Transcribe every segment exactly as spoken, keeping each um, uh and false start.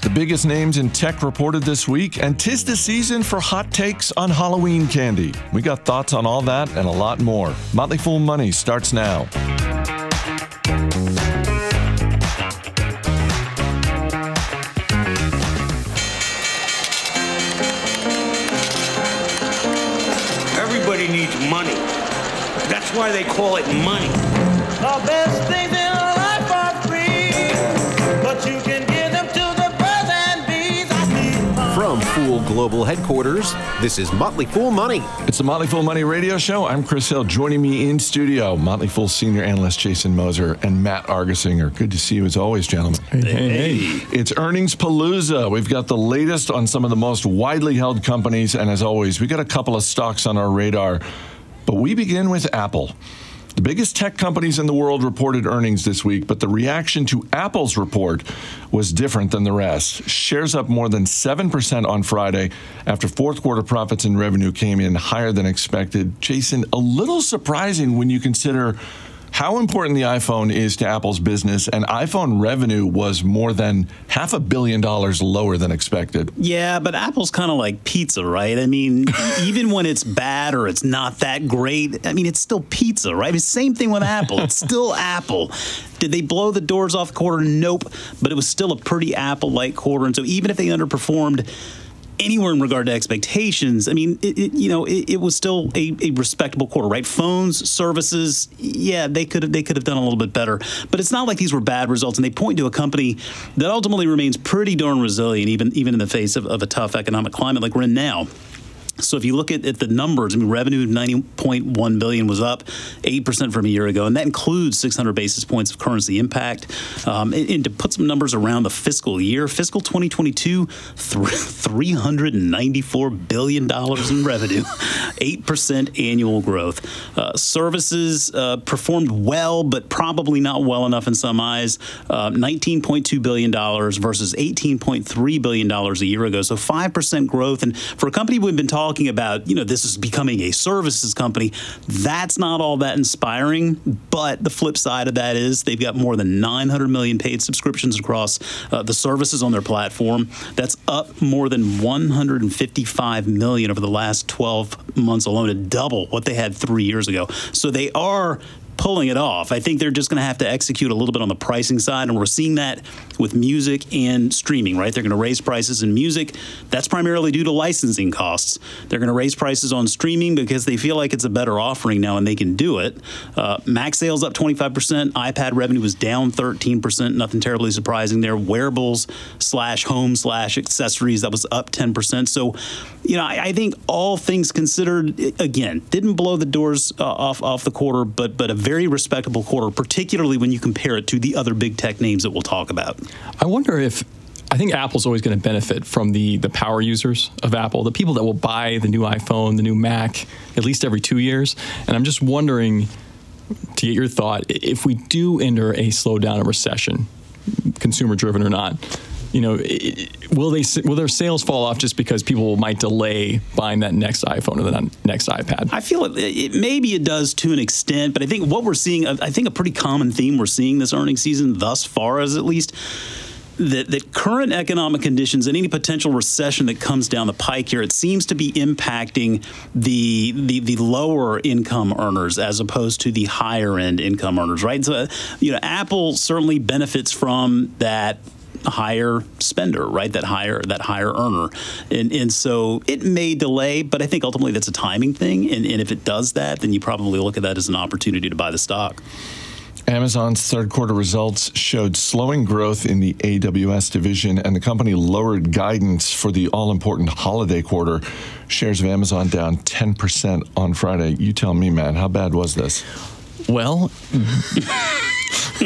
The biggest names in tech reported this week, and 'tis the season for hot takes on Halloween candy. We got thoughts on all that and a lot more. Motley Fool Money starts now. Everybody needs money. That's why they call it money. The best thing in life are free, but you can give them to the birds and bees. I From Fool Global Headquarters, this is Motley Fool Money. It's the Motley Fool Money radio show. I'm Chris Hill. Joining me in studio, Motley Fool senior analyst Jason Moser and Matt Argersinger. Good to see you as always, gentlemen. Hey, hey, hey. It's Earnings Palooza. We've got the latest on some of the most widely held companies, and as always, we got a couple of stocks on our radar. But we begin with Apple. The biggest tech companies in the world reported earnings this week, but the reaction to Apple's report was different than the rest. Shares up more than seven percent on Friday after fourth quarter profits and revenue came in higher than expected. Jason, a little surprising when you consider how important the iPhone is to Apple's business, and iPhone revenue was more than half a billion dollars lower than expected. Yeah, but Apple's kind of like pizza, right? I mean, even when it's bad or it's not that great, I mean, it's still pizza, right? It's the same thing with Apple. It's still Apple. Did they blow the doors off the quarter? Nope. But it was still a pretty Apple-like quarter, and so even if they underperformed anywhere in regard to expectations, I mean, it, it, you know, it, it was still a, a respectable quarter, right? Phones, services, yeah, they could have they could have done a little bit better. But it's not like these were bad results, and they point to a company that ultimately remains pretty darn resilient, even, even in the face of, of a tough economic climate like we're in now. So if you look at, at the numbers, I mean, revenue of ninety point one billion dollars was up eight percent from a year ago, and that includes six hundred basis points of currency impact. Um, and, and to put some numbers around the fiscal year, fiscal twenty twenty-two, three hundred ninety-four billion dollars in revenue, eight percent annual growth. Uh, services uh, performed well, but probably not well enough in some eyes, uh, nineteen point two billion dollars versus eighteen point three billion dollars a year ago, so five percent growth. And for a company we've been talking Talking about, you know, this is becoming a services company, that's not all that inspiring. But the flip side of that is they've got more than nine hundred million paid subscriptions across uh, the services on their platform. That's up more than one hundred fifty-five million over the last twelve months alone, to double what they had three years ago. So they are pulling it off. I think they're just going to have to execute a little bit on the pricing side, and we're seeing that with music and streaming, right? They're going to raise prices in music. That's primarily due to licensing costs. They're going to raise prices on streaming because they feel like it's a better offering now, and they can do it. Uh, Mac sales up twenty-five percent. iPad revenue was down thirteen percent. Nothing terribly surprising there. Wearables slash home slash accessories, that was up ten percent. So, you know, I, I think all things considered, again, didn't blow the doors uh, off, off the quarter, but, but a very respectable quarter, particularly when you compare it to the other big tech names that we'll talk about. I wonder if, I think Apple's always going to benefit from the the power users of Apple, the people that will buy the new iPhone, the new Mac, at least every two years. And I'm just wondering, to get your thought, if we do enter a slowdown, a recession, consumer-driven or not, you know, will they will their sales fall off just because people might delay buying that next iPhone or the next iPad? I feel it, it maybe it does to an extent, but I think what we're seeing, I think a pretty common theme we're seeing this earnings season thus far is at least that, that current economic conditions and any potential recession that comes down the pike here, it seems to be impacting the the, the lower income earners as opposed to the higher end income earners, right? So, you know, Apple certainly benefits from that higher spender, right? That higher that higher earner. And and so it may delay, but I think ultimately that's a timing thing. And, and if it does that, then you probably look at that as an opportunity to buy the stock. Amazon's third quarter results showed slowing growth in the A W S division, and the company lowered guidance for the all-important holiday quarter. Shares of Amazon down ten percent on Friday. You tell me, Matt, how bad was this? Well...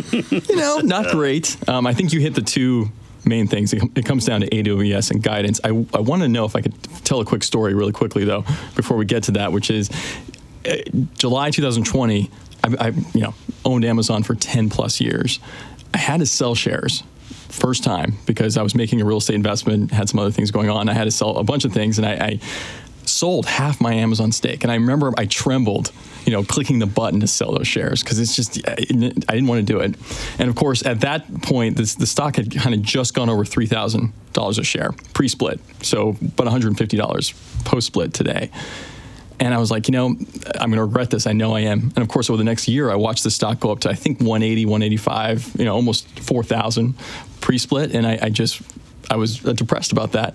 you know, not great. Um, I think you hit the two main things. It, it comes down to A W S and guidance. I, I want to know if I could tell a quick story really quickly, though, before we get to that, which is uh, July twenty twenty, I, I you know, owned Amazon for ten plus years. I had to sell shares. First time, because I was making a real estate investment, had some other things going on. I had to sell a bunch of things, and I, I sold half my Amazon stake. And I remember I trembled you know, clicking the button to sell those shares because it's just, I didn't want to do it. And of course, at that point, this, the stock had kind of just gone over three thousand dollars a share pre-split. So, but one hundred fifty dollars post-split today. And I was like, you know, I'm going to regret this. I know I am. And of course, over the next year, I watched the stock go up to, I think, one eighty, one eighty-five, you know, almost four thousand pre-split. And I, I just, I was depressed about that.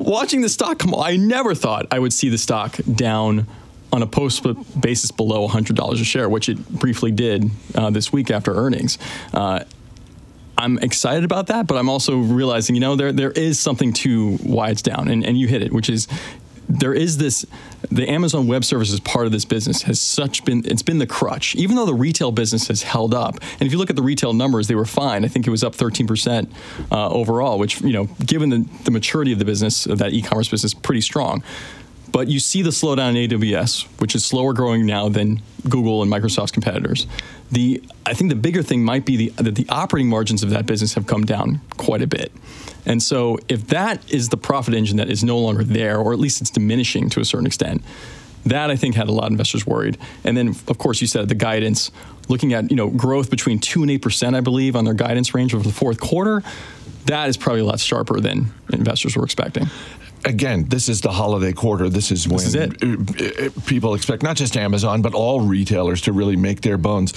Watching the stock come, I never thought I would see the stock down on a post-split basis below one hundred dollars a share, which it briefly did uh, this week after earnings. Uh, I'm excited about that, but I'm also realizing, you know, there there is something to why it's down. And, and you hit it, which is, there is this, the Amazon Web Services part of this business has such been, it's been the crutch, even though the retail business has held up. And if you look at the retail numbers, they were fine. I think it was up thirteen percent uh, overall, which, you know, given the, the maturity of the business, of that e-commerce business, pretty strong. But you see the slowdown in A W S, which is slower growing now than Google and Microsoft's competitors. The I think the bigger thing might be the, that the operating margins of that business have come down quite a bit. And so if that is the profit engine that is no longer there, or at least it's diminishing to a certain extent, that I think had a lot of investors worried. And then, of course, you said the guidance, looking at, you know, growth between two and eight percent, I believe, on their guidance range over the fourth quarter, that is probably a lot sharper than investors were expecting. Again, this is the holiday quarter. This is when this is people expect not just Amazon, but all retailers to really make their bones.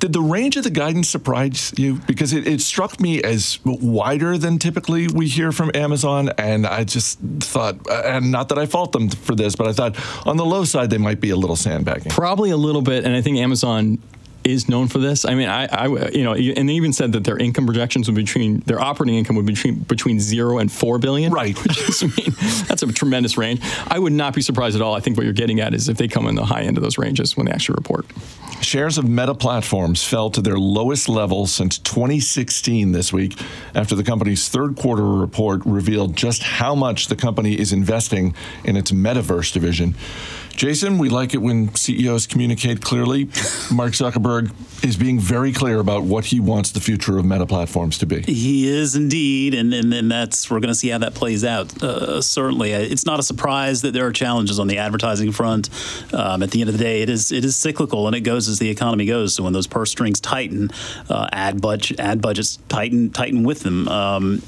Did the range of the guidance surprise you? Because it, it struck me as wider than typically we hear from Amazon. And I just thought, and not that I fault them for this, but I thought on the low side, they might be a little sandbagging. Probably a little bit. And I think Amazon is known for this. I mean, I, I, you know, and they even said that their income projections would be between, their operating income would be between, between zero and four billion. Right. Which is, I mean, that's a tremendous range. I would not be surprised at all. I think what you're getting at is if they come in the high end of those ranges when they actually report. Shares of Meta Platforms fell to their lowest level since twenty sixteen this week after the company's third quarter report revealed just how much the company is investing in its metaverse division. Jason, we like it when C E Os communicate clearly. Mark Zuckerberg is being very clear about what he wants the future of Meta Platforms to be. He is indeed, and and, and that's we're going to see how that plays out. Uh, certainly, it's not a surprise that there are challenges on the advertising front. Um, at the end of the day, it is it is cyclical, and it goes as the economy goes. So when those purse strings tighten, uh, ad budget ad budgets tighten tighten with them. Um,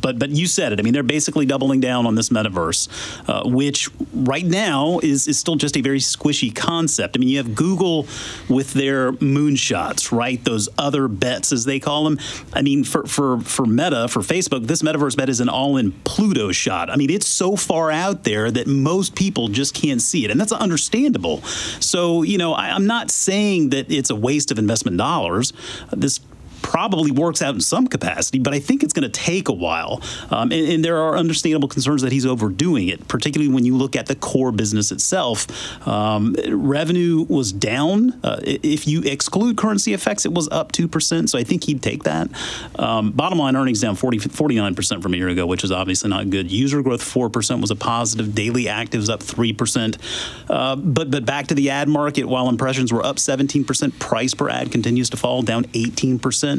but but you said it. I mean, they're basically doubling down on this metaverse, uh, which right now is is. Still just a very squishy concept. I mean, you have Google with their moonshots, right? Those other bets, as they call them. I mean, for for for Meta, for Facebook, this metaverse bet is an all-in Pluto shot. I mean, it's so far out there that most people just can't see it, and that's understandable. So, you know, I, I'm not saying that it's a waste of investment dollars. This probably works out in some capacity, but I think it's going to take a while. Um, and, and there are understandable concerns that he's overdoing it, particularly when you look at the core business itself. Um, revenue was down. Uh, if you exclude currency effects, it was up two percent, so I think he'd take that. Um, bottom line, earnings down forty, forty-nine percent from a year ago, which is obviously not good. User growth four percent was a positive. Daily actives up three percent. Uh, but, but back to the ad market, while impressions were up seventeen percent, price per ad continues to fall, down eighteen percent.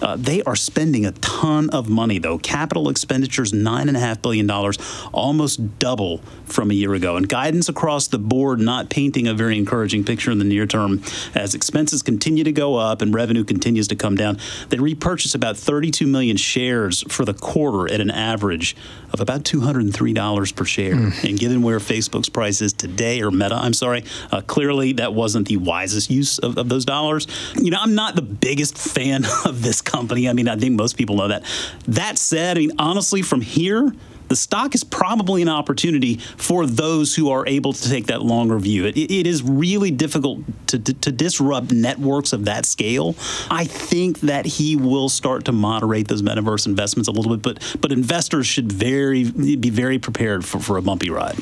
Uh, they are spending a ton of money, though. Capital expenditures, nine point five billion dollars, almost double from a year ago. And guidance across the board not painting a very encouraging picture in the near term as expenses continue to go up and revenue continues to come down. They repurchased about thirty-two million shares for the quarter at an average of about two hundred three dollars per share. Mm. And given where Facebook's price is today, or Meta, I'm sorry, uh, clearly that wasn't the wisest use of, of those dollars. You know, I'm not the biggest fan of this company. I mean, I think most people know that. That said, I mean, honestly, from here, the stock is probably an opportunity for those who are able to take that longer view. It, it is really difficult to, to, to disrupt networks of that scale. I think that he will start to moderate those metaverse investments a little bit, but but investors should very be very prepared for, for a bumpy ride.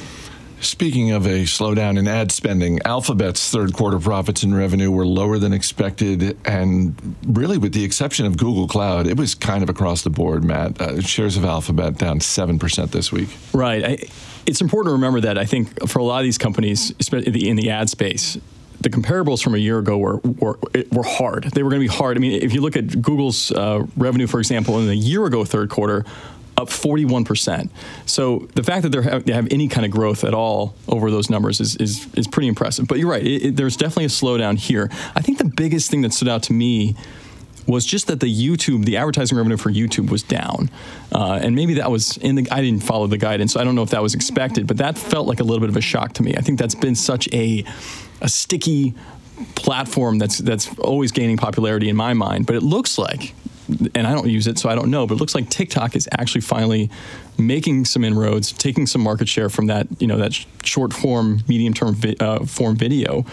Speaking of a slowdown in ad spending, Alphabet's third quarter profits and revenue were lower than expected, and really with the exception of Google Cloud, it was kind of across the board, Matt. Uh, shares of Alphabet down seven percent this week. Right. I, it's important to remember that I think for a lot of these companies, especially in the ad space, the comparables from a year ago were were, were hard. They were going to be hard. I mean, if you look at Google's uh, revenue, for example, in the year ago third quarter, up forty-one percent. So the fact that they're ha- they have any kind of growth at all over those numbers is is, is pretty impressive. But you're right, it, it, there's definitely a slowdown here. I think the biggest thing that stood out to me was just that the YouTube, the advertising revenue for YouTube was down. Uh, and maybe that was in the, I didn't follow the guidance, so I don't know if that was expected, but that felt like a little bit of a shock to me. I think that's been such a a sticky platform that's that's always gaining popularity in my mind, but it looks like, and I don't use it, so I don't know, but it looks like TikTok is actually finally making some inroads, taking some market share from that, you know, that sh- short form, medium term vi- uh, form video.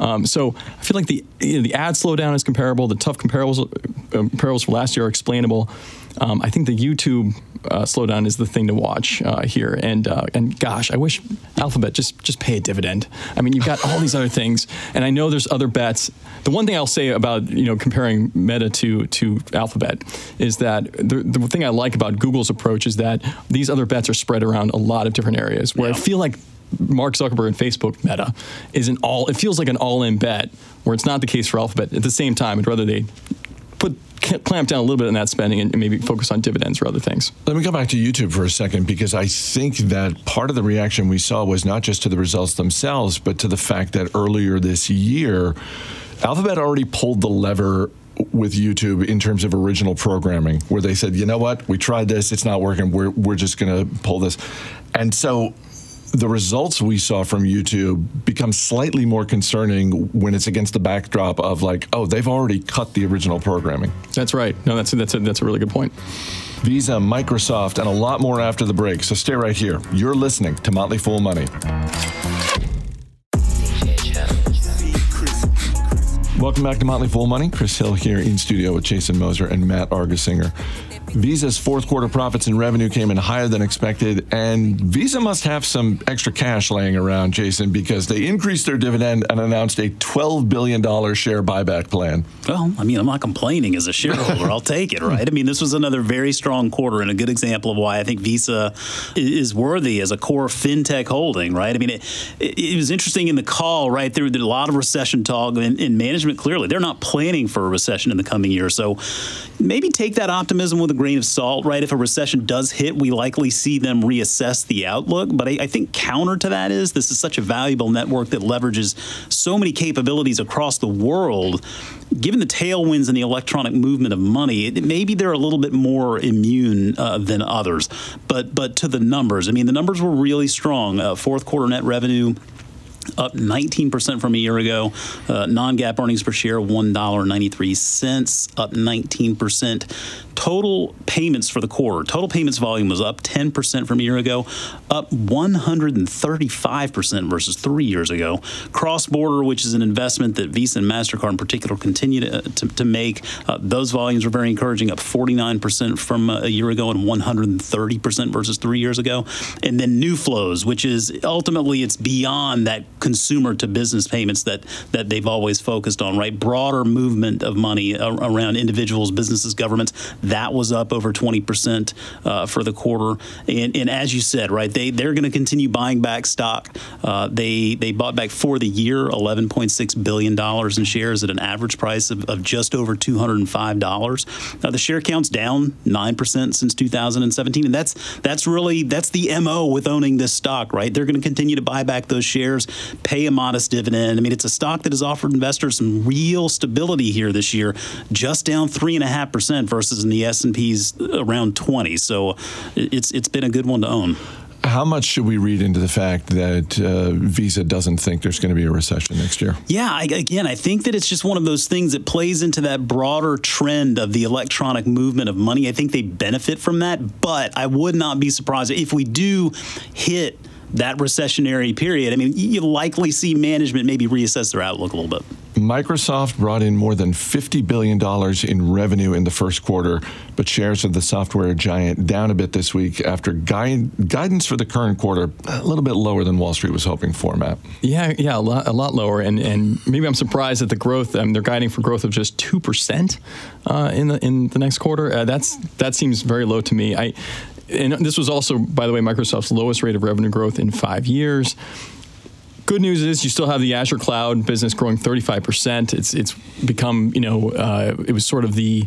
Um, so I feel like the you know, the ad slowdown is comparable. The tough comparables, uh, comparables for last year are explainable. Um, I think the YouTube uh, slowdown is the thing to watch uh, here. And uh, and gosh, I wish Alphabet just just pay a dividend. I mean, you've got all these other things, and I know there's other bets. The one thing I'll say about you know comparing Meta to to Alphabet is that the the thing I like about Google's approach is that these other bets are spread around a lot of different areas. Where yeah. I feel like Mark Zuckerberg and Facebook Meta is an all. It feels like an all-in bet, where it's not the case for Alphabet. At the same time, I'd rather they put. clamp down a little bit on that spending and maybe focus on dividends or other things. Let me go back to YouTube for a second, because I think that part of the reaction we saw was not just to the results themselves, but to the fact that earlier this year, Alphabet already pulled the lever with YouTube in terms of original programming, where they said, you know what, we tried this, it's not working, we're, we're just going to pull this. And so the results we saw from YouTube become slightly more concerning when it's against the backdrop of like, oh, they've already cut the original programming. That's right. No, that's a, that's a, that's a really good point. Visa, Microsoft, and a lot more after the break. So stay right here. You're listening to Motley Fool Money. Welcome back to Motley Fool Money. Chris Hill here in studio with Jason Moser and Matt Argersinger. Visa's fourth quarter profits and revenue came in higher than expected, and Visa must have some extra cash laying around, Jason, because they increased their dividend and announced a twelve billion dollars share buyback plan. Well, I mean, I'm not complaining as a shareholder. I'll take it, right? I mean, this was another very strong quarter and a good example of why I think Visa is worthy as a core fintech holding, right? I mean, it, it was interesting in the call, right? There was a lot of recession talk, and, and management, clearly, they're not planning for a recession in the coming year. So maybe take that optimism with a grain of salt, right? If a recession does hit, we likely see them reassess the outlook. But I, I think counter to that is this is such a valuable network that leverages so many capabilities across the world. Given the tailwinds and the electronic movement of money, it, maybe they're a little bit more immune uh, than others. But but to the numbers, I mean, the numbers were really strong. Uh, fourth quarter net revenue up nineteen percent from a year ago. Uh, non-GAAP earnings per share, one dollar and ninety-three cents, up nineteen percent. Total payments for the quarter, total payments volume was up ten percent from a year ago, up one hundred thirty-five percent versus three years ago. Cross-border, which is an investment that Visa and MasterCard in particular continue to, to, to make, uh, those volumes were very encouraging, up forty-nine percent from a year ago and one hundred thirty percent versus three years ago. And then new flows, which is ultimately it's beyond that consumer to business payments that, that they've always focused on, right? Broader movement of money around individuals, businesses, governments. That was up over twenty percent uh, for the quarter. And, and as you said, right, they, they're going to continue buying back stock. Uh, they they bought back for the year eleven point six billion dollars in shares at an average price of, of just over two hundred five dollars. Uh, the share count's down nine percent since two thousand seventeen. And that's that's really, that's the M O with owning this stock, right? They're going to continue to buy back those shares, pay a modest dividend. I mean, it's a stock that has offered investors some real stability here this year, just down three point five percent versus in the S and P's around twenty. So it's it's been a good one to own. How much should we read into the fact that uh, Visa doesn't think there's going to be a recession next year? Yeah, I, again, I think that it's just one of those things that plays into that broader trend of the electronic movement of money. I think they benefit from that, but I would not be surprised if we do hit that recessionary period. I mean, you likely see management maybe reassess their outlook a little bit. Microsoft brought in more than fifty billion dollars in revenue in the first quarter, but shares of the software giant down a bit this week after guide, guidance for the current quarter a little bit lower than Wall Street was hoping for, Matt. Yeah, yeah, a lot, a lot lower. And, and maybe I'm surprised at the growth. I mean, they're guiding for growth of just two percent uh, in the in the next quarter. Uh, that's that seems very low to me. I And this was also, by the way, Microsoft's lowest rate of revenue growth in five years. Good news is you still have the Azure cloud business growing thirty-five percent. It's it's become, you know, uh, it was sort of the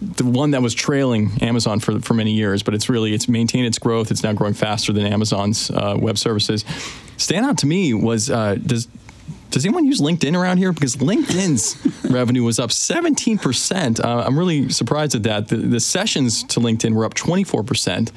the one that was trailing Amazon for for many years, but it's really, it's maintained its growth. It's now growing faster than Amazon's uh, web services. Standout to me was, uh, does does anyone use LinkedIn around here? Because LinkedIn's revenue was up seventeen percent. Uh, I'm really surprised at that. The, the sessions to LinkedIn were up twenty-four percent.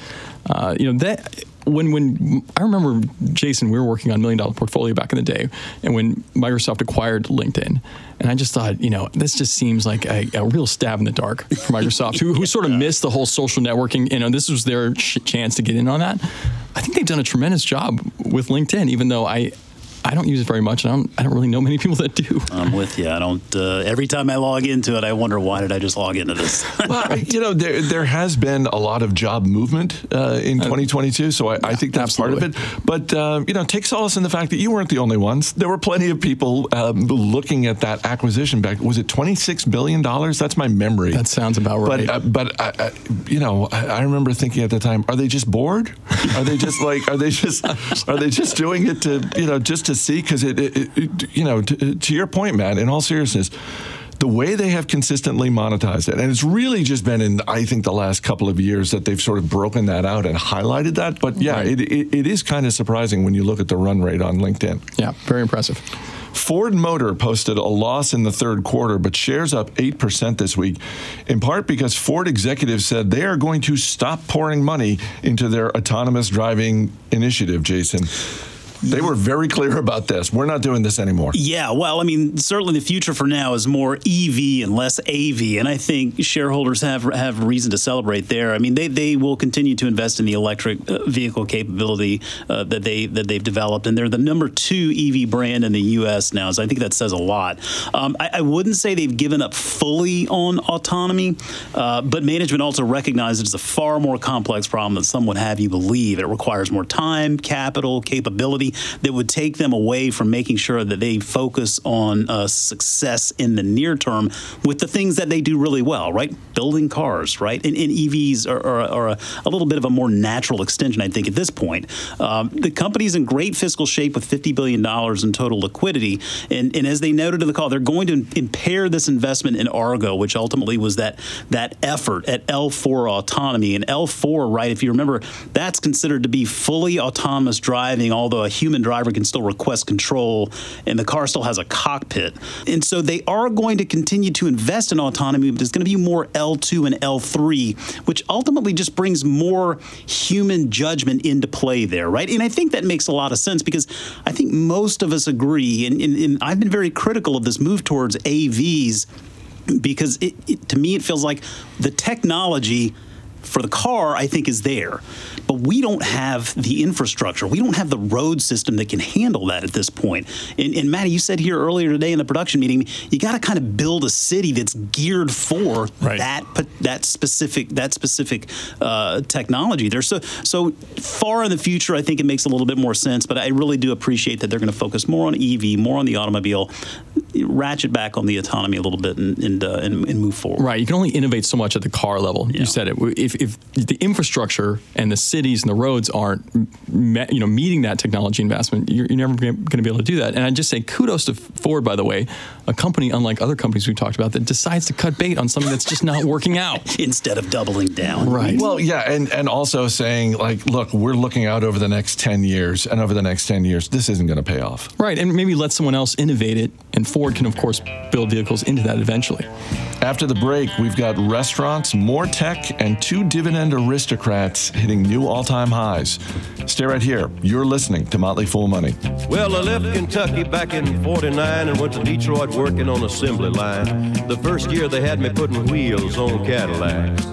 Uh, you know, that... When when I remember, Jason, we were working on Million Dollar Portfolio back in the day, and when Microsoft acquired LinkedIn, and I just thought, you know, this just seems like a, a real stab in the dark for Microsoft, who, who yeah. sort of missed the whole social networking. You know, this was their sh- chance to get in on that. I think they've done a tremendous job with LinkedIn, even though I I don't use it very much, and I don't, I don't really know many people that do. I'm with you. I don't. Uh, every time I log into it, I wonder, why did I just log into this? Well, you know, there there has been a lot of job movement uh, in twenty twenty-two, so I, yeah, I think that's absolutely. part of it. But uh, you know, take solace in the fact that you weren't the only ones. There were plenty of people um, looking at that acquisition back. Was it twenty-six billion dollars? That's my memory. That sounds about right. But, uh, but I, I, you know, I, I remember thinking at the time, are they just bored? Are they just like? Are they just? Are they just doing it to you know just to see, because it, it, it, you know, to, to your point, Matt, in all seriousness, the way they have consistently monetized it, and it's really just been in, I think, the last couple of years that they've sort of broken that out and highlighted that. But yeah, right. it, it, it is kind of surprising when you look at the run rate on LinkedIn. Yeah, very impressive. Ford Motor posted a loss in the third quarter, but shares up eight percent this week, in part because Ford executives said they are going to stop pouring money into their autonomous driving initiative, Jason. They were very clear about this. We're not doing this anymore. Yeah, well, I mean, certainly the future for now is more E V and less A V, and I think shareholders have have reason to celebrate there. I mean, they, they will continue to invest in the electric vehicle capability uh, that they that they've developed, and they're the number two E V brand in the U S now. So I think that says a lot. Um, I, I wouldn't say they've given up fully on autonomy, uh, but management also recognizes it's a far more complex problem than some would have you believe. It requires more time, capital, capability that would take them away from making sure that they focus on uh, success in the near term with the things that they do really well, right? Building cars, right? And, and E Vs are, are, are a, a little bit of a more natural extension, I think, at this point. Um, the company's in great fiscal shape with fifty billion dollars in total liquidity. And, and as they noted in the call, they're going to impair this investment in Argo, which ultimately was that, that effort at L four autonomy. And L four, right, if you remember, that's considered to be fully autonomous driving, although a human driver can still request control, and the car still has a cockpit. And so they are going to continue to invest in autonomy, but it's going to be more L two and L three, which ultimately just brings more human judgment into play there, right? And I think that makes a lot of sense, because I think most of us agree, and, and, and I've been very critical of this move towards A Vs, because it, it, to me it feels like the technology for the car, I think, is there. But we don't have the infrastructure. We don't have the road system that can handle that at this point. And, and Matty, you said here earlier today in the production meeting, you got to kind of build a city that's geared for right. that that specific that specific uh, technology there. So so far in the future, I think it makes a little bit more sense. But I really do appreciate that they're going to focus more on E V, more on the automobile, ratchet back on the autonomy a little bit, and and, uh, and, and move forward. Right. You can only innovate so much at the car level. Yeah. You said it. If if the infrastructure and the cities and the roads aren't me, you know, meeting that technology investment, you're, you're never going to be able to do that. And I just say kudos to Ford, by the way, a company unlike other companies we talked about that decides to cut bait on something that's just not working out instead of doubling down. Right. Well, yeah, and, and also saying, like, look, we're looking out over the next ten years, and over the next ten years, this isn't going to pay off. Right, and maybe let someone else innovate it, and Ford can, of course, build vehicles into that eventually. After the break, we've got restaurants, more tech, and two dividend aristocrats hitting new all-time highs. Stay right here. You're listening to Motley Fool Money. Well, I left Kentucky back in forty-nine and went to Detroit working on assembly line. The first year they had me putting wheels on Cadillacs.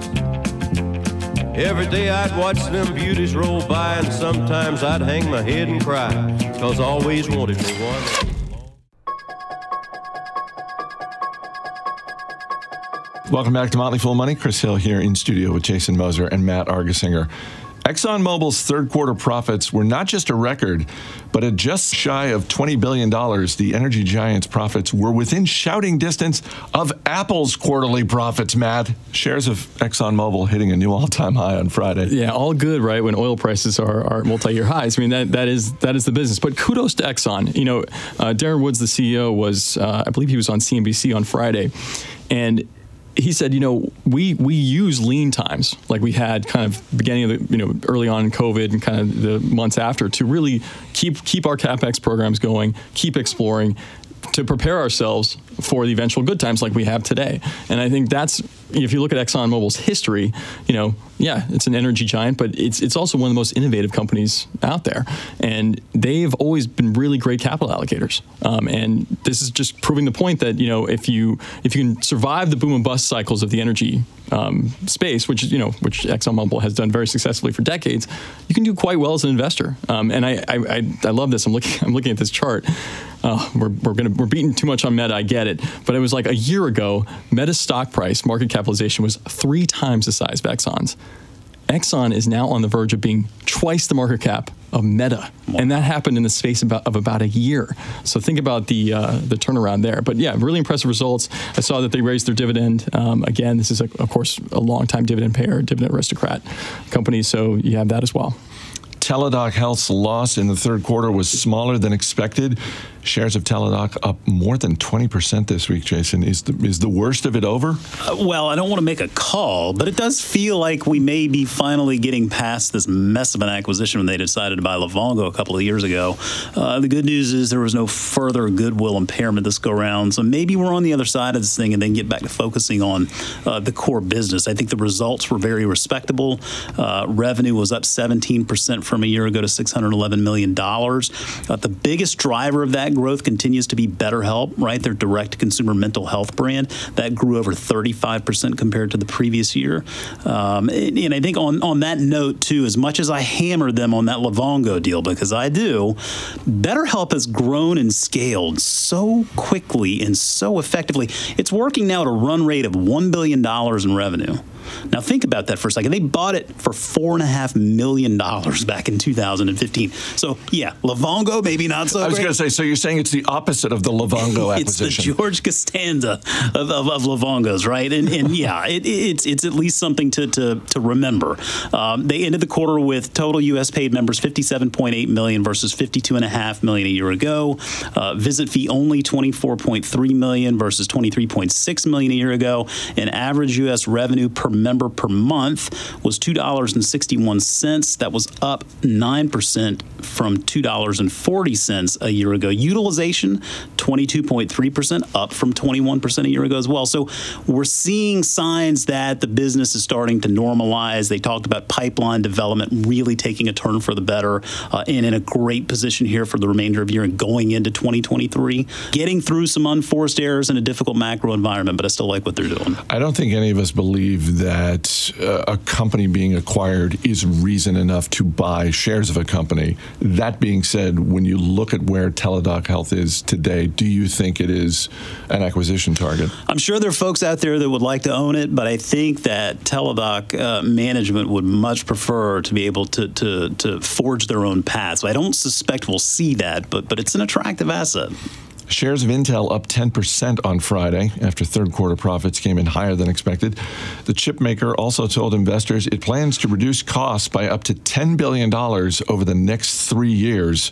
Every day I'd watch them beauties roll by, and sometimes I'd hang my head and cry, 'cause I always wanted me one. Welcome back to Motley Fool Money. Chris Hill here in studio with Jason Moser and Matt Argersinger. ExxonMobil's third quarter profits were not just a record, but at just shy of twenty billion dollars, the energy giant's profits were within shouting distance of Apple's quarterly profits, Matt. Shares of ExxonMobil hitting a new all-time high on Friday. Yeah, all good, right, when oil prices are, are at multi-year highs. I mean, that, that is that is the business. But kudos to Exxon. You know, uh, Darren Woods, the C E O, was, uh, I believe he was on C N B C on Friday, and he said, you know, we we use lean times, like we had kind of beginning of the, you know, early on in COVID and kind of the months after, to really keep keep our CapEx programs going, keep exploring, to prepare ourselves for the eventual good times like we have today. And I think that's, if you look at ExxonMobil's history, you know, yeah, it's an energy giant, but it's it's also one of the most innovative companies out there. And they've always been really great capital allocators. Um, and this is just proving the point that, you know, if you if you can survive the boom and bust cycles of the energy um, space, which, you know, which ExxonMobil has done very successfully for decades, you can do quite well as an investor. Um, and I, I I I love this. I'm looking I'm looking at this chart. Uh, we're we're gonna we're beating too much on Meta. I get it, but it was like a year ago. Meta's stock price, market capitalization, was three times the size of Exxon's. Exxon is now on the verge of being twice the market cap of Meta, wow. And that happened in the space about, of about a year. So think about the uh, the turnaround there. But yeah, really impressive results. I saw that they raised their dividend. Um, again, this is a, of course a long-time dividend payer, dividend aristocrat company. So you have that as well. Teladoc Health's loss in the third quarter was smaller than expected. Shares of Teladoc up more than twenty percent this week, Jason. Is the, is the worst of it over? Uh, well, I don't want to make a call, but it does feel like we may be finally getting past this mess of an acquisition when they decided to buy Livongo a couple of years ago. Uh, the good news is there was no further goodwill impairment this go around, so maybe we're on the other side of this thing and then get back to focusing on uh, the core business. I think the results were very respectable. Uh, revenue was up seventeen percent from a year ago to six hundred eleven million dollars. Uh, the biggest driver of that growth continues to be BetterHelp, right? Their direct-to-consumer mental health brand. That grew over thirty-five percent compared to the previous year. Um, and, and I think on, on that note, too, as much as I hammered them on that Livongo deal, because I do, BetterHelp has grown and scaled so quickly and so effectively. It's working now at a run rate of one billion dollars in revenue. Now, think about that for a second. They bought it for four point five million dollars back in two thousand fifteen. So, yeah, Livongo, maybe not so great. I was going to say, so you're saying it's the opposite of the Livongo acquisition. It's the George Costanza of, of, of Livongo's, right? And, and yeah, it, it's it's at least something to to, to remember. Um, they ended the quarter with total U S paid members fifty-seven point eight million versus fifty-two point five million a year ago. Uh, visit fee only twenty-four point three million versus twenty-three point six million a year ago. And average U S revenue per member per month was two dollars and sixty-one cents. That was up nine percent from two dollars and forty cents a year ago. Utilization, twenty-two point three percent, up from twenty-one percent a year ago as well. So we're seeing signs that the business is starting to normalize. They talked about pipeline development really taking a turn for the better uh, and in a great position here for the remainder of the year and going into twenty twenty-three, getting through some unforced errors in a difficult macro environment, but I still like what they're doing. I don't think any of us believe that uh, a company being acquired is reason enough to buy shares of a company. That being said, when you look at where Teladoc Health is today, do you think it is an acquisition target? I'm sure there are folks out there that would like to own it, but I think that Teladoc uh, management would much prefer to be able to, to to forge their own path. So I don't suspect we'll see that, but but it's an attractive asset. Shares of Intel up ten percent on Friday after third quarter profits came in higher than expected. The chip maker also told investors it plans to reduce costs by up to ten billion dollars over the next three years.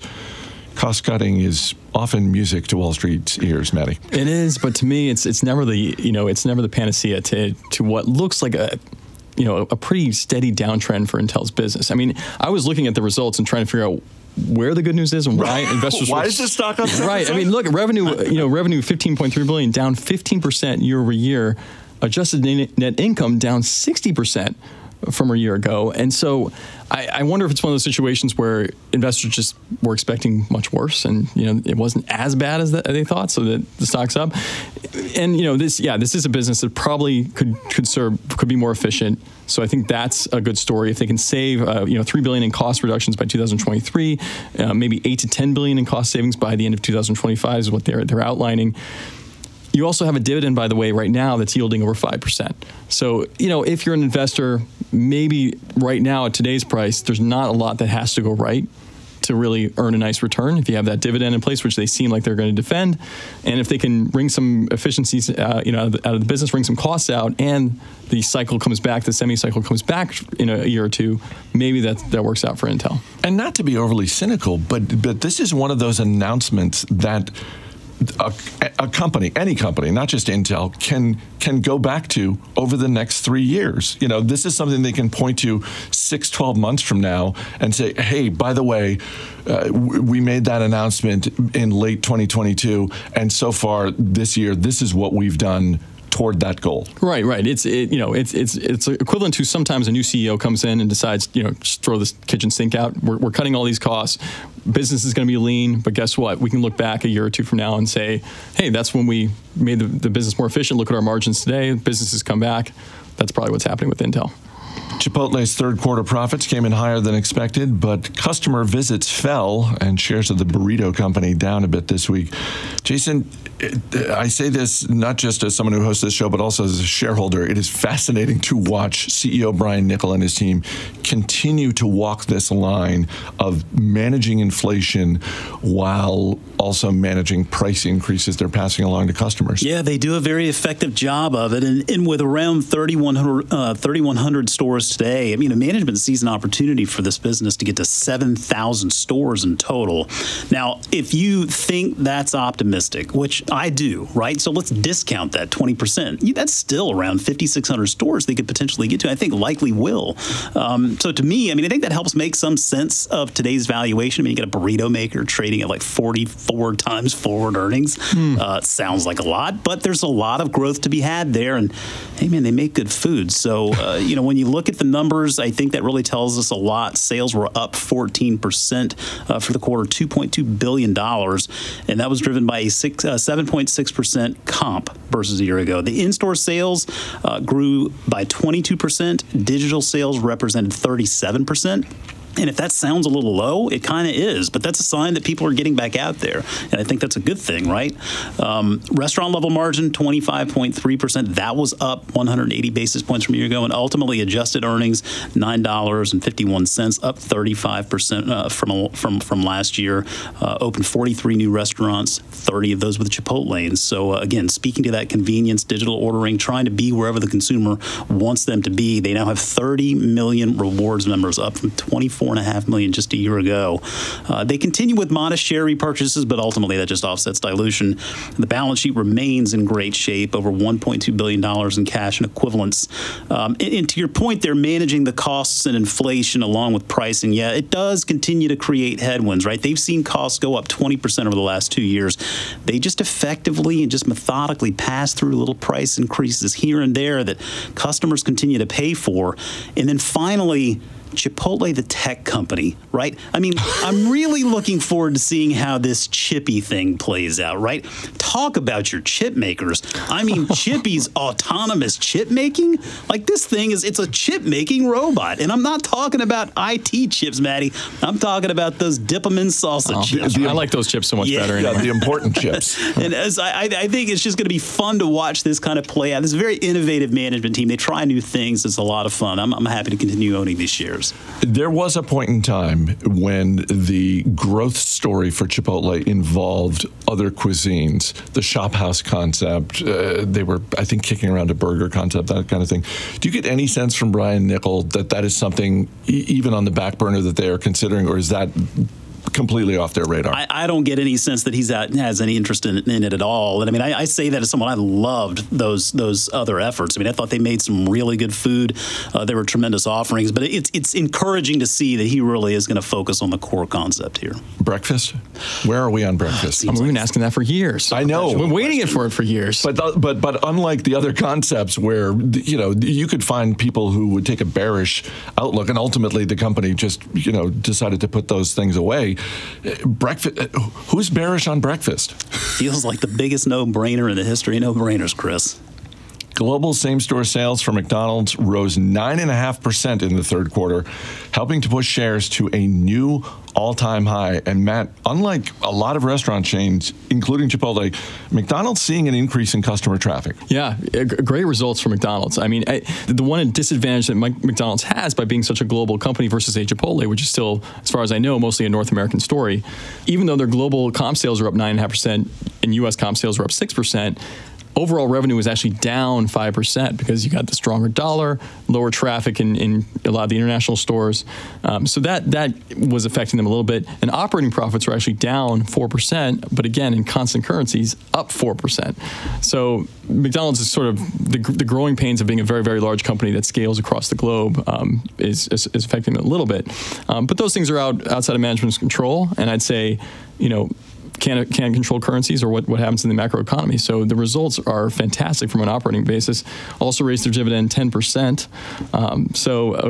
Cost cutting is often music to Wall Street's ears, Matty. It is, but to me, it's it's never the you know it's never the panacea to to what looks like a. you know, a pretty steady downtrend for Intel's business. I mean, I was looking at the results and trying to figure out where the good news is and why investors... why were, is this stock up? Right. I mean, look, revenue, you know, revenue fifteen point three billion dollars, down fifteen percent year over year. Adjusted net income down sixty percent from a year ago. And so I, I wonder if it's one of those situations where investors just were expecting much worse and, you know, it wasn't as bad as the, they thought, so that the stock's up. And, you know, this, yeah, this is a business that probably could, could serve, could be more efficient. So I think that's a good story. If they can save, uh, you know, three billion dollars in cost reductions by two thousand twenty-three, uh, maybe eight to ten billion dollars in cost savings by the end of two thousand twenty-five is what they're they're outlining. You also have a dividend, by the way, right now that's yielding over five percent. So, you know, if you're an investor, maybe right now at today's price, there's not a lot that has to go right to really earn a nice return if you have that dividend in place, which they seem like they're going to defend. And if they can wring some efficiencies uh, you know, out of, the, out of the business, wring some costs out, and the cycle comes back, the semi-cycle comes back in a, a year or two, maybe that, that works out for Intel. And not to be overly cynical, but but this is one of those announcements that a, a company, any company, not just Intel, can can go back to over the next three years. You know, this is something they can point to six, twelve months from now and say, hey, by the way, uh, we made that announcement in late twenty twenty-two, and so far this year, this is what we've done toward that goal. Right, right. It's it, you know it's it's it's equivalent to sometimes a new C E O comes in and decides, you know, just throw this kitchen sink out. We're we're cutting all these costs. Business is going to be lean, but guess what? We can look back a year or two from now and say, hey, that's when we made the, the business more efficient. Look at our margins today. Businesses come back. That's probably what's happening with Intel. Chipotle's third quarter profits came in higher than expected, but customer visits fell and shares of the burrito company down a bit this week. Jason, I say this not just as someone who hosts this show, but also as a shareholder. It is fascinating to watch C E O Brian Niccol and his team continue to walk this line of managing inflation while also managing price increases they're passing along to customers. Yeah, they do a very effective job of it. And, and with around thirty-one hundred stores today, I mean, the management sees an opportunity for this business to get to seven thousand stores in total. Now, if you think that's optimistic, which I do, right? So let's discount that twenty percent. That's still around fifty-six hundred stores they could potentially get to. I think likely will. Um, so to me, I mean, I think that helps make some sense of today's valuation. I mean, you get a burrito maker trading at like forty-four times forward earnings. Mm. Uh, sounds like a lot, but there's a lot of growth to be had there. And hey, man, they make good food. So, uh, you know, when you look at the numbers, I think that really tells us a lot. Sales were up fourteen percent uh, for the quarter, two point two billion dollars. And that was driven by a six, uh, seven point six percent comp versus a year ago. The in-store sales uh, grew by twenty-two percent. Digital sales represented thirty-seven percent. And if that sounds a little low, it kind of is, but that's a sign that people are getting back out there. And I think that's a good thing, right? Um, restaurant level margin, twenty-five point three percent. That was up one hundred eighty basis points from a year ago. And ultimately adjusted earnings, nine dollars and fifty-one cents, up thirty-five percent uh, from, from from last year. Uh, opened forty-three new restaurants, thirty of those with Chipotle. And so uh, again, speaking to that convenience, digital ordering, trying to be wherever the consumer wants them to be. They now have thirty million rewards members, up from twenty-four and a half million just a year ago. Uh, they continue with modest share repurchases, but ultimately that just offsets dilution. The balance sheet remains in great shape, over one point two billion dollars in cash and equivalents. Um, and, and to your point, they're managing the costs and inflation along with pricing. Yeah, it does continue to create headwinds, right? They've seen costs go up twenty percent over the last two years. They just effectively and just methodically pass through little price increases here and there that customers continue to pay for. And then finally, Chipotle, the tech company, right? I mean, I'm really looking forward to seeing how this Chippy thing plays out, right? Talk about your chip makers. I mean, Chippy's autonomous chip making? Like, this thing is, it's a chip making robot. And I'm not talking about I T chips, Maddie. I'm talking about those dip them in salsa oh, chips. The, right? I like those chips so much yeah. better. Anyway. Yeah, the important chips. And as I, I think it's just going to be fun to watch this kind of play out. This is a very innovative management team. They try new things. It's a lot of fun. I'm, I'm happy to continue owning these shares. There was a point in time when the growth story for Chipotle involved other cuisines, the shop house concept. Uh, they were, I think, kicking around a burger concept, that kind of thing. Do you get any sense from Brian Niccol that that is something e- even on the back burner that they are considering, or is that completely off their radar? I, I don't get any sense that he's at, has any interest in, in it at all. And I mean, I, I say that as someone, I loved those those other efforts. I mean, I thought they made some really good food. Uh, there were tremendous offerings, but it's it's encouraging to see that he really is going to focus on the core concept here. Breakfast? Where are we on breakfast? We've been asking that for years. I know. We've been waiting for it for years. But the, but but unlike the other concepts where, you know, you could find people who would take a bearish outlook, and ultimately the company just, you know, decided to put those things away. Breakfast. Who's bearish on breakfast? Feels like the biggest no-brainer in the history of no-brainers, Chris. Global same-store sales for McDonald's rose nine point five percent in the third quarter, helping to push shares to a new all-time high. And Matt, unlike a lot of restaurant chains, including Chipotle, McDonald's seeing an increase in customer traffic. Yeah, great results for McDonald's. I mean, I, the one disadvantage that McDonald's has by being such a global company versus a Chipotle, which is still, as far as I know, mostly a North American story, even though their global comp sales are up nine point five percent and U S comp sales are up six percent, overall revenue was actually down five percent because you got the stronger dollar, lower traffic in, in a lot of the international stores. Um, so that that was affecting them a little bit. And operating profits were actually down four percent, but again, in constant currencies, up four percent. So McDonald's is sort of the, the growing pains of being a very, very large company that scales across the globe um, is, is, is affecting them a little bit. Um, but those things are out outside of management's control. And I'd say, you know, Can't, can't control currencies or what, what happens in the macro economy. So the results are fantastic from an operating basis. Also raised their dividend ten percent. Um, so a,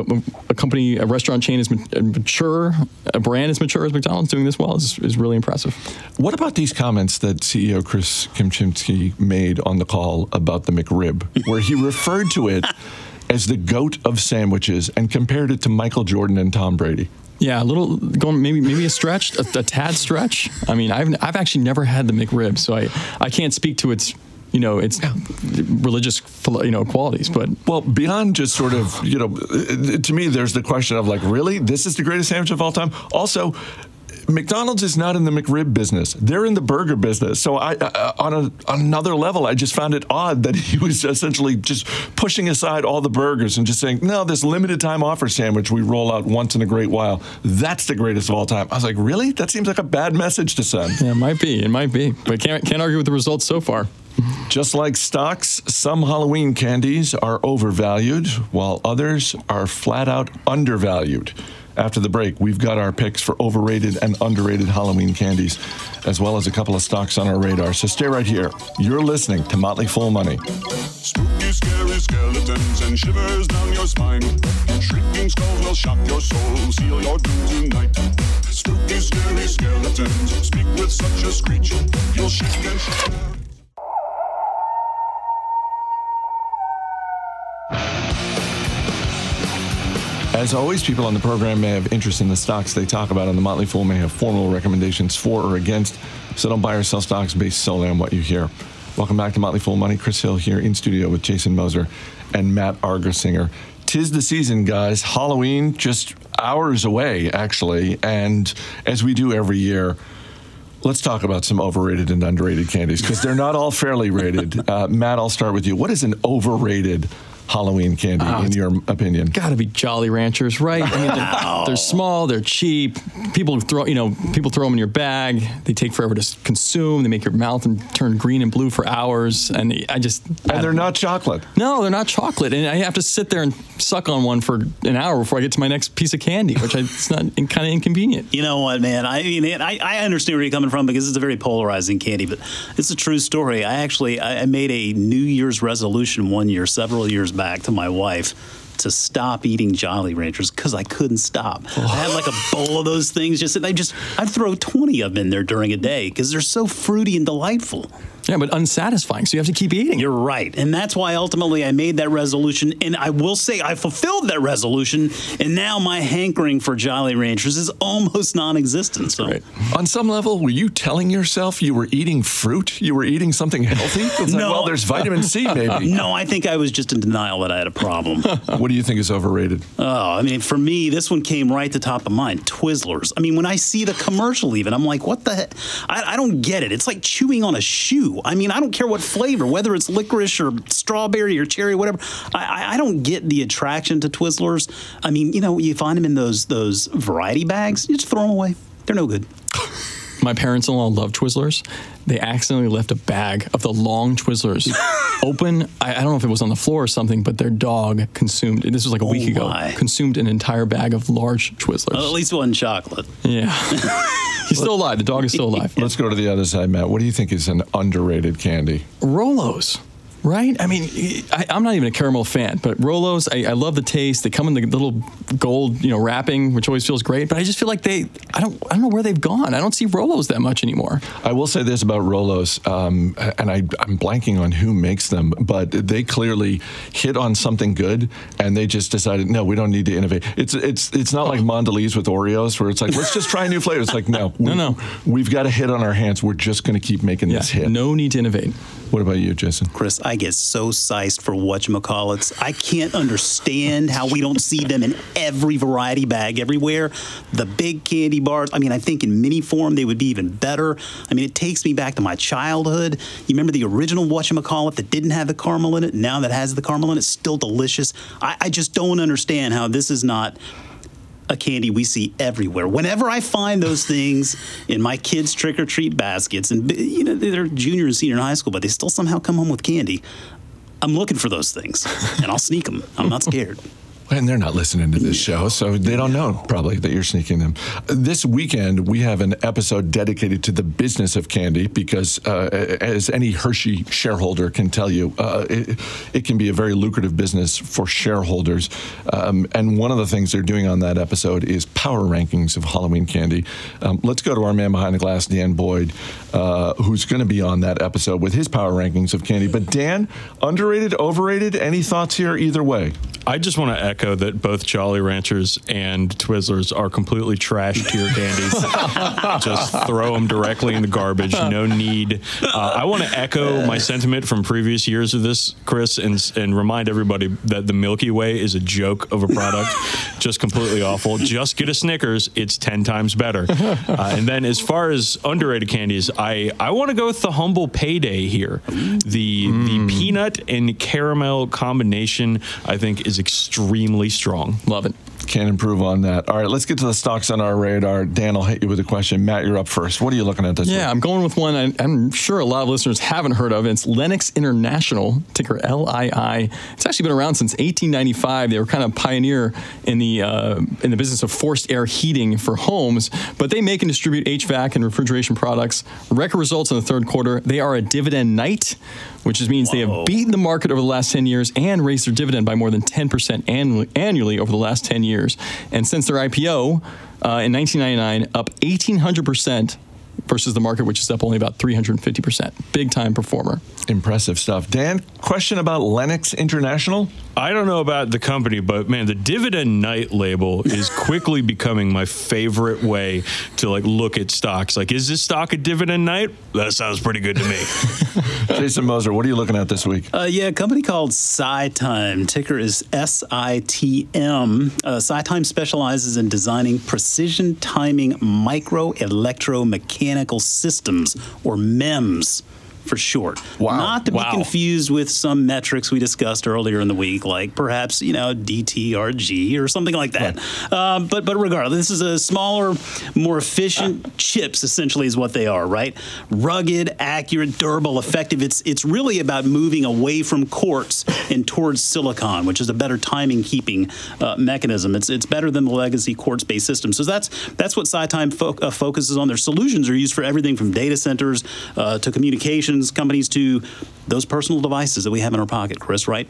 a company, a restaurant chain is mature, a brand as mature as McDonald's doing this well is, is really impressive. What about these comments that C E O Chris Kempczinski made on the call about the McRib, where he referred to it as the goat of sandwiches and compared it to Michael Jordan and Tom Brady? Yeah, a little, going maybe maybe a stretch, a, a tad stretch. I mean, I've I've actually never had the McRib, so I, I can't speak to its, you know, its religious, you know, qualities. But well, beyond just sort of, you know, to me, there's the question of like, really, this is the greatest sandwich of all time. Also, McDonald's is not in the McRib business; they're in the burger business. So, I, uh, on a, on another level, I just found it odd that he was essentially just pushing aside all the burgers and just saying, "No, this limited time offer sandwich we roll out once in a great while. That's the greatest of all time." I was like, "Really? That seems like a bad message to send." Yeah, it might be. It might be, but can't can't argue with the results so far. Just like stocks, some Halloween candies are overvalued, while others are flat out undervalued. After the break, we've got our picks for overrated and underrated Halloween candies, as well as a couple of stocks on our radar. So stay right here. You're listening to Motley Fool Money. Spooky, scary skeletons and shivers down your spine. Shrieking skulls will shock your soul, seal your doom tonight. Spooky, scary skeletons speak with such a screech, you'll shake and shudder. As always, people on the program may have interest in the stocks they talk about, and the Motley Fool may have formal recommendations for or against, so don't buy or sell stocks based solely on what you hear. Welcome back to Motley Fool Money. Chris Hill here in studio with Jason Moser and Matt Argersinger. Tis the season, guys. Halloween, just hours away, actually, and as we do every year, let's talk about some overrated and underrated candies, because they're not all fairly rated. Uh, Matt, I'll start with you. What is an overrated Halloween candy, oh, in your opinion? Got to be Jolly Ranchers, right? I mean, they're, they're small, they're cheap. People throw, you know, people throw them in your bag. They take forever to consume. They make your mouth and turn green and blue for hours. And I just and I they're not chocolate. No, they're not chocolate. And I have to sit there and suck on one for an hour before I get to my next piece of candy, which I, it's not in, kind of inconvenient. You know what, man? I mean, I, I understand where you're coming from because it's a very polarizing candy, but it's a true story. I actually I made a New Year's resolution one year, several years back. back to my wife to stop eating Jolly Ranchers because I couldn't stop. Oh. I had like a bowl of those things. Just I just I'd throw twenty of them in there during a day because they're so fruity and delightful. Yeah, but unsatisfying, so you have to keep eating. You're right, and that's why ultimately I made that resolution, and I will say I fulfilled that resolution, and now my hankering for Jolly Ranchers is almost non-existent. So. Right. On some level, were you telling yourself you were eating fruit? You were eating something healthy? It's no. Like, well, there's vitamin C, maybe. No, I think I was just in denial that I had a problem. What do you think is overrated? Oh, I mean, for me, this one came right to the top of mind, Twizzlers. I mean, when I see the commercial even, I'm like, what the heck? I, I don't get it. It's like chewing on a shoe. I mean, I don't care what flavor, whether it's licorice or strawberry or cherry, whatever. I, I don't get the attraction to Twizzlers. I mean, you know, you find them in those those variety bags, you just throw them away. They're no good. My parents-in-law love Twizzlers. They accidentally left a bag of the long Twizzlers open. I, I don't know if it was on the floor or something, but their dog consumed, this was like a oh week my. ago, consumed an entire bag of large Twizzlers. Well, at least one chocolate. Yeah. He's still alive. The dog is still alive. Let's go to the other side, Matt. What do you think is an underrated candy? Rolos. Right? I mean, I, I'm not even a caramel fan, but Rolos, I, I love the taste. They come in the little gold, you know, wrapping, which always feels great. But I just feel like they, I don't, I don't know where they've gone. I don't see Rolos that much anymore. I will say this about Rolos, um, and I, I'm blanking on who makes them, but they clearly hit on something good, and they just decided, no, we don't need to innovate. It's, it's, it's not like Mondelez with Oreos, where it's like, let's just try new flavors. It's like, no, we, no, no, we've got a hit on our hands. We're just going to keep making yeah, this hit. No need to innovate. What about you, Jason? Chris, I get so sized for whatchamacallits. I can't understand how we don't see them in every variety bag everywhere. The big candy bars, I mean, I think in mini form they would be even better. I mean, it takes me back to my childhood. You remember the original whatchamacallit that didn't have the caramel in it? Now that has the caramel in it, it's still delicious. I, I just don't understand how this is not a candy we see everywhere. Whenever I find those things in my kids' trick-or-treat baskets, and you know they're junior and senior in high school, but they still somehow come home with candy, I'm looking for those things, and I'll sneak them. I'm not scared. And they're not listening to this show, so they don't know probably that you're sneaking them. This weekend, we have an episode dedicated to the business of candy because, uh, as any Hershey shareholder can tell you, uh, it, it can be a very lucrative business for shareholders. Um, and one of the things they're doing on that episode is power rankings of Halloween candy. Um, let's go to our man behind the glass, Dan Boyd, uh, who's going to be on that episode with his power rankings of candy. But Dan, underrated, overrated, any thoughts here either way? I just want to echo that both Jolly Ranchers and Twizzlers are completely trash tier candies. Just throw them directly in the garbage. No need. Uh, I want to echo my sentiment from previous years of this, Chris, and, and remind everybody that the Milky Way is a joke of a product. Just completely awful. Just get a Snickers. It's ten times better. Uh, and then as far as underrated candies, I, I want to go with the humble payday here. The, mm. the peanut and caramel combination, I think, is extremely strong. Love it. Can't improve on that. All right, let's get to the stocks on our radar. Dan, I'll hit you with a question. Matt, you're up first. What are you looking at this yeah, week? Yeah, I'm going with one I, I'm sure a lot of listeners haven't heard of. It's Lennox International, ticker L I I. It's actually been around since eighteen ninety-five. They were kind of a pioneer in the uh, in the business of forced air heating for homes, but they make and distribute H V A C and refrigeration products. Record results in the third quarter. They are a dividend knight, which means Whoa. they have beaten the market over the last ten years and raised their dividend by more than ten percent annu- annually over the last ten years. And since their I P O uh, in nineteen ninety-nine, up eighteen hundred percent versus the market, which is up only about three hundred fifty percent. Big time performer. Impressive stuff. Dan, question about Lennox International? I don't know about the company, but man, the dividend night label is quickly becoming my favorite way to like look at stocks. Like, is this stock a dividend night? That sounds pretty good to me. Jason Moser, what are you looking at this week? Uh, yeah, a company called SiTime. Ticker is S I T M. Uh, SiTime specializes in designing precision timing micro-electromechanical systems, or MEMS for short. Wow. Not to wow. be confused with some metrics we discussed earlier in the week, like perhaps, you know, D T R G or something like that. Right. Um, but but regardless, this is a smaller, more efficient uh. chips, essentially, is what they are, right? Rugged, accurate, durable, effective. It's it's really about moving away from quartz and towards silicon, which is a better timing keeping uh, mechanism. It's it's better than the legacy quartz-based system. So that's that's what SiTime fo- uh, focuses on. Their solutions are used for everything from data centers uh, to communications companies to those personal devices that we have in our pocket, Chris, right?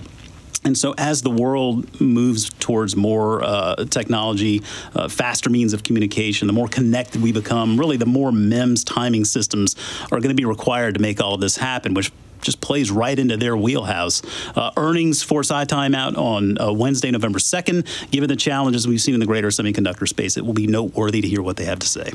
And so as the world moves towards more uh, technology, uh, faster means of communication, the more connected we become, really the more MEMS timing systems are going to be required to make all of this happen, which just plays right into their wheelhouse. Uh, earnings for SiTime out on uh, Wednesday, November second. Given the challenges we've seen in the greater semiconductor space, it will be noteworthy to hear what they have to say.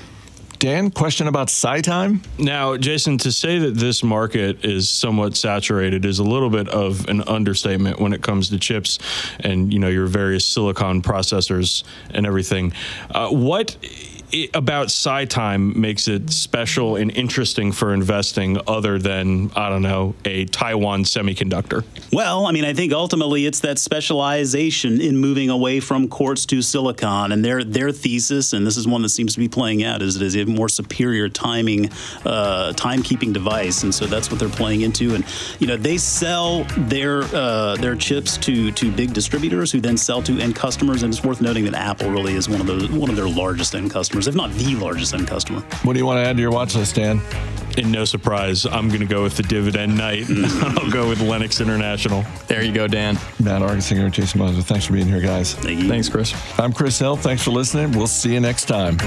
Dan, question about SiTime? Now, Jason, to say that this market is somewhat saturated is a little bit of an understatement when it comes to chips and, you know, your various silicon processors and everything. Uh, what It, about SiTime makes it special and interesting for investing other than, I don't know, a Taiwan semiconductor? Well, I mean, I think ultimately it's that specialization in moving away from quartz to silicon. And their their thesis, and this is one that seems to be playing out, is it is a more superior timing, uh, timekeeping device. And so that's what they're playing into. And, you know, they sell their uh, their chips to to big distributors who then sell to end customers. And it's worth noting that Apple really is one of those one of their largest end customers, if not the largest end customer. What do you want to add to your watch list, Dan? And no surprise, I'm going to go with the dividend night. I'll go with Lennox International. There you go, Dan. Matt Argersinger, Jason Moser, thanks for being here, guys. Thank you. Thanks, Chris. I'm Chris Hill. Thanks for listening. We'll see you next time.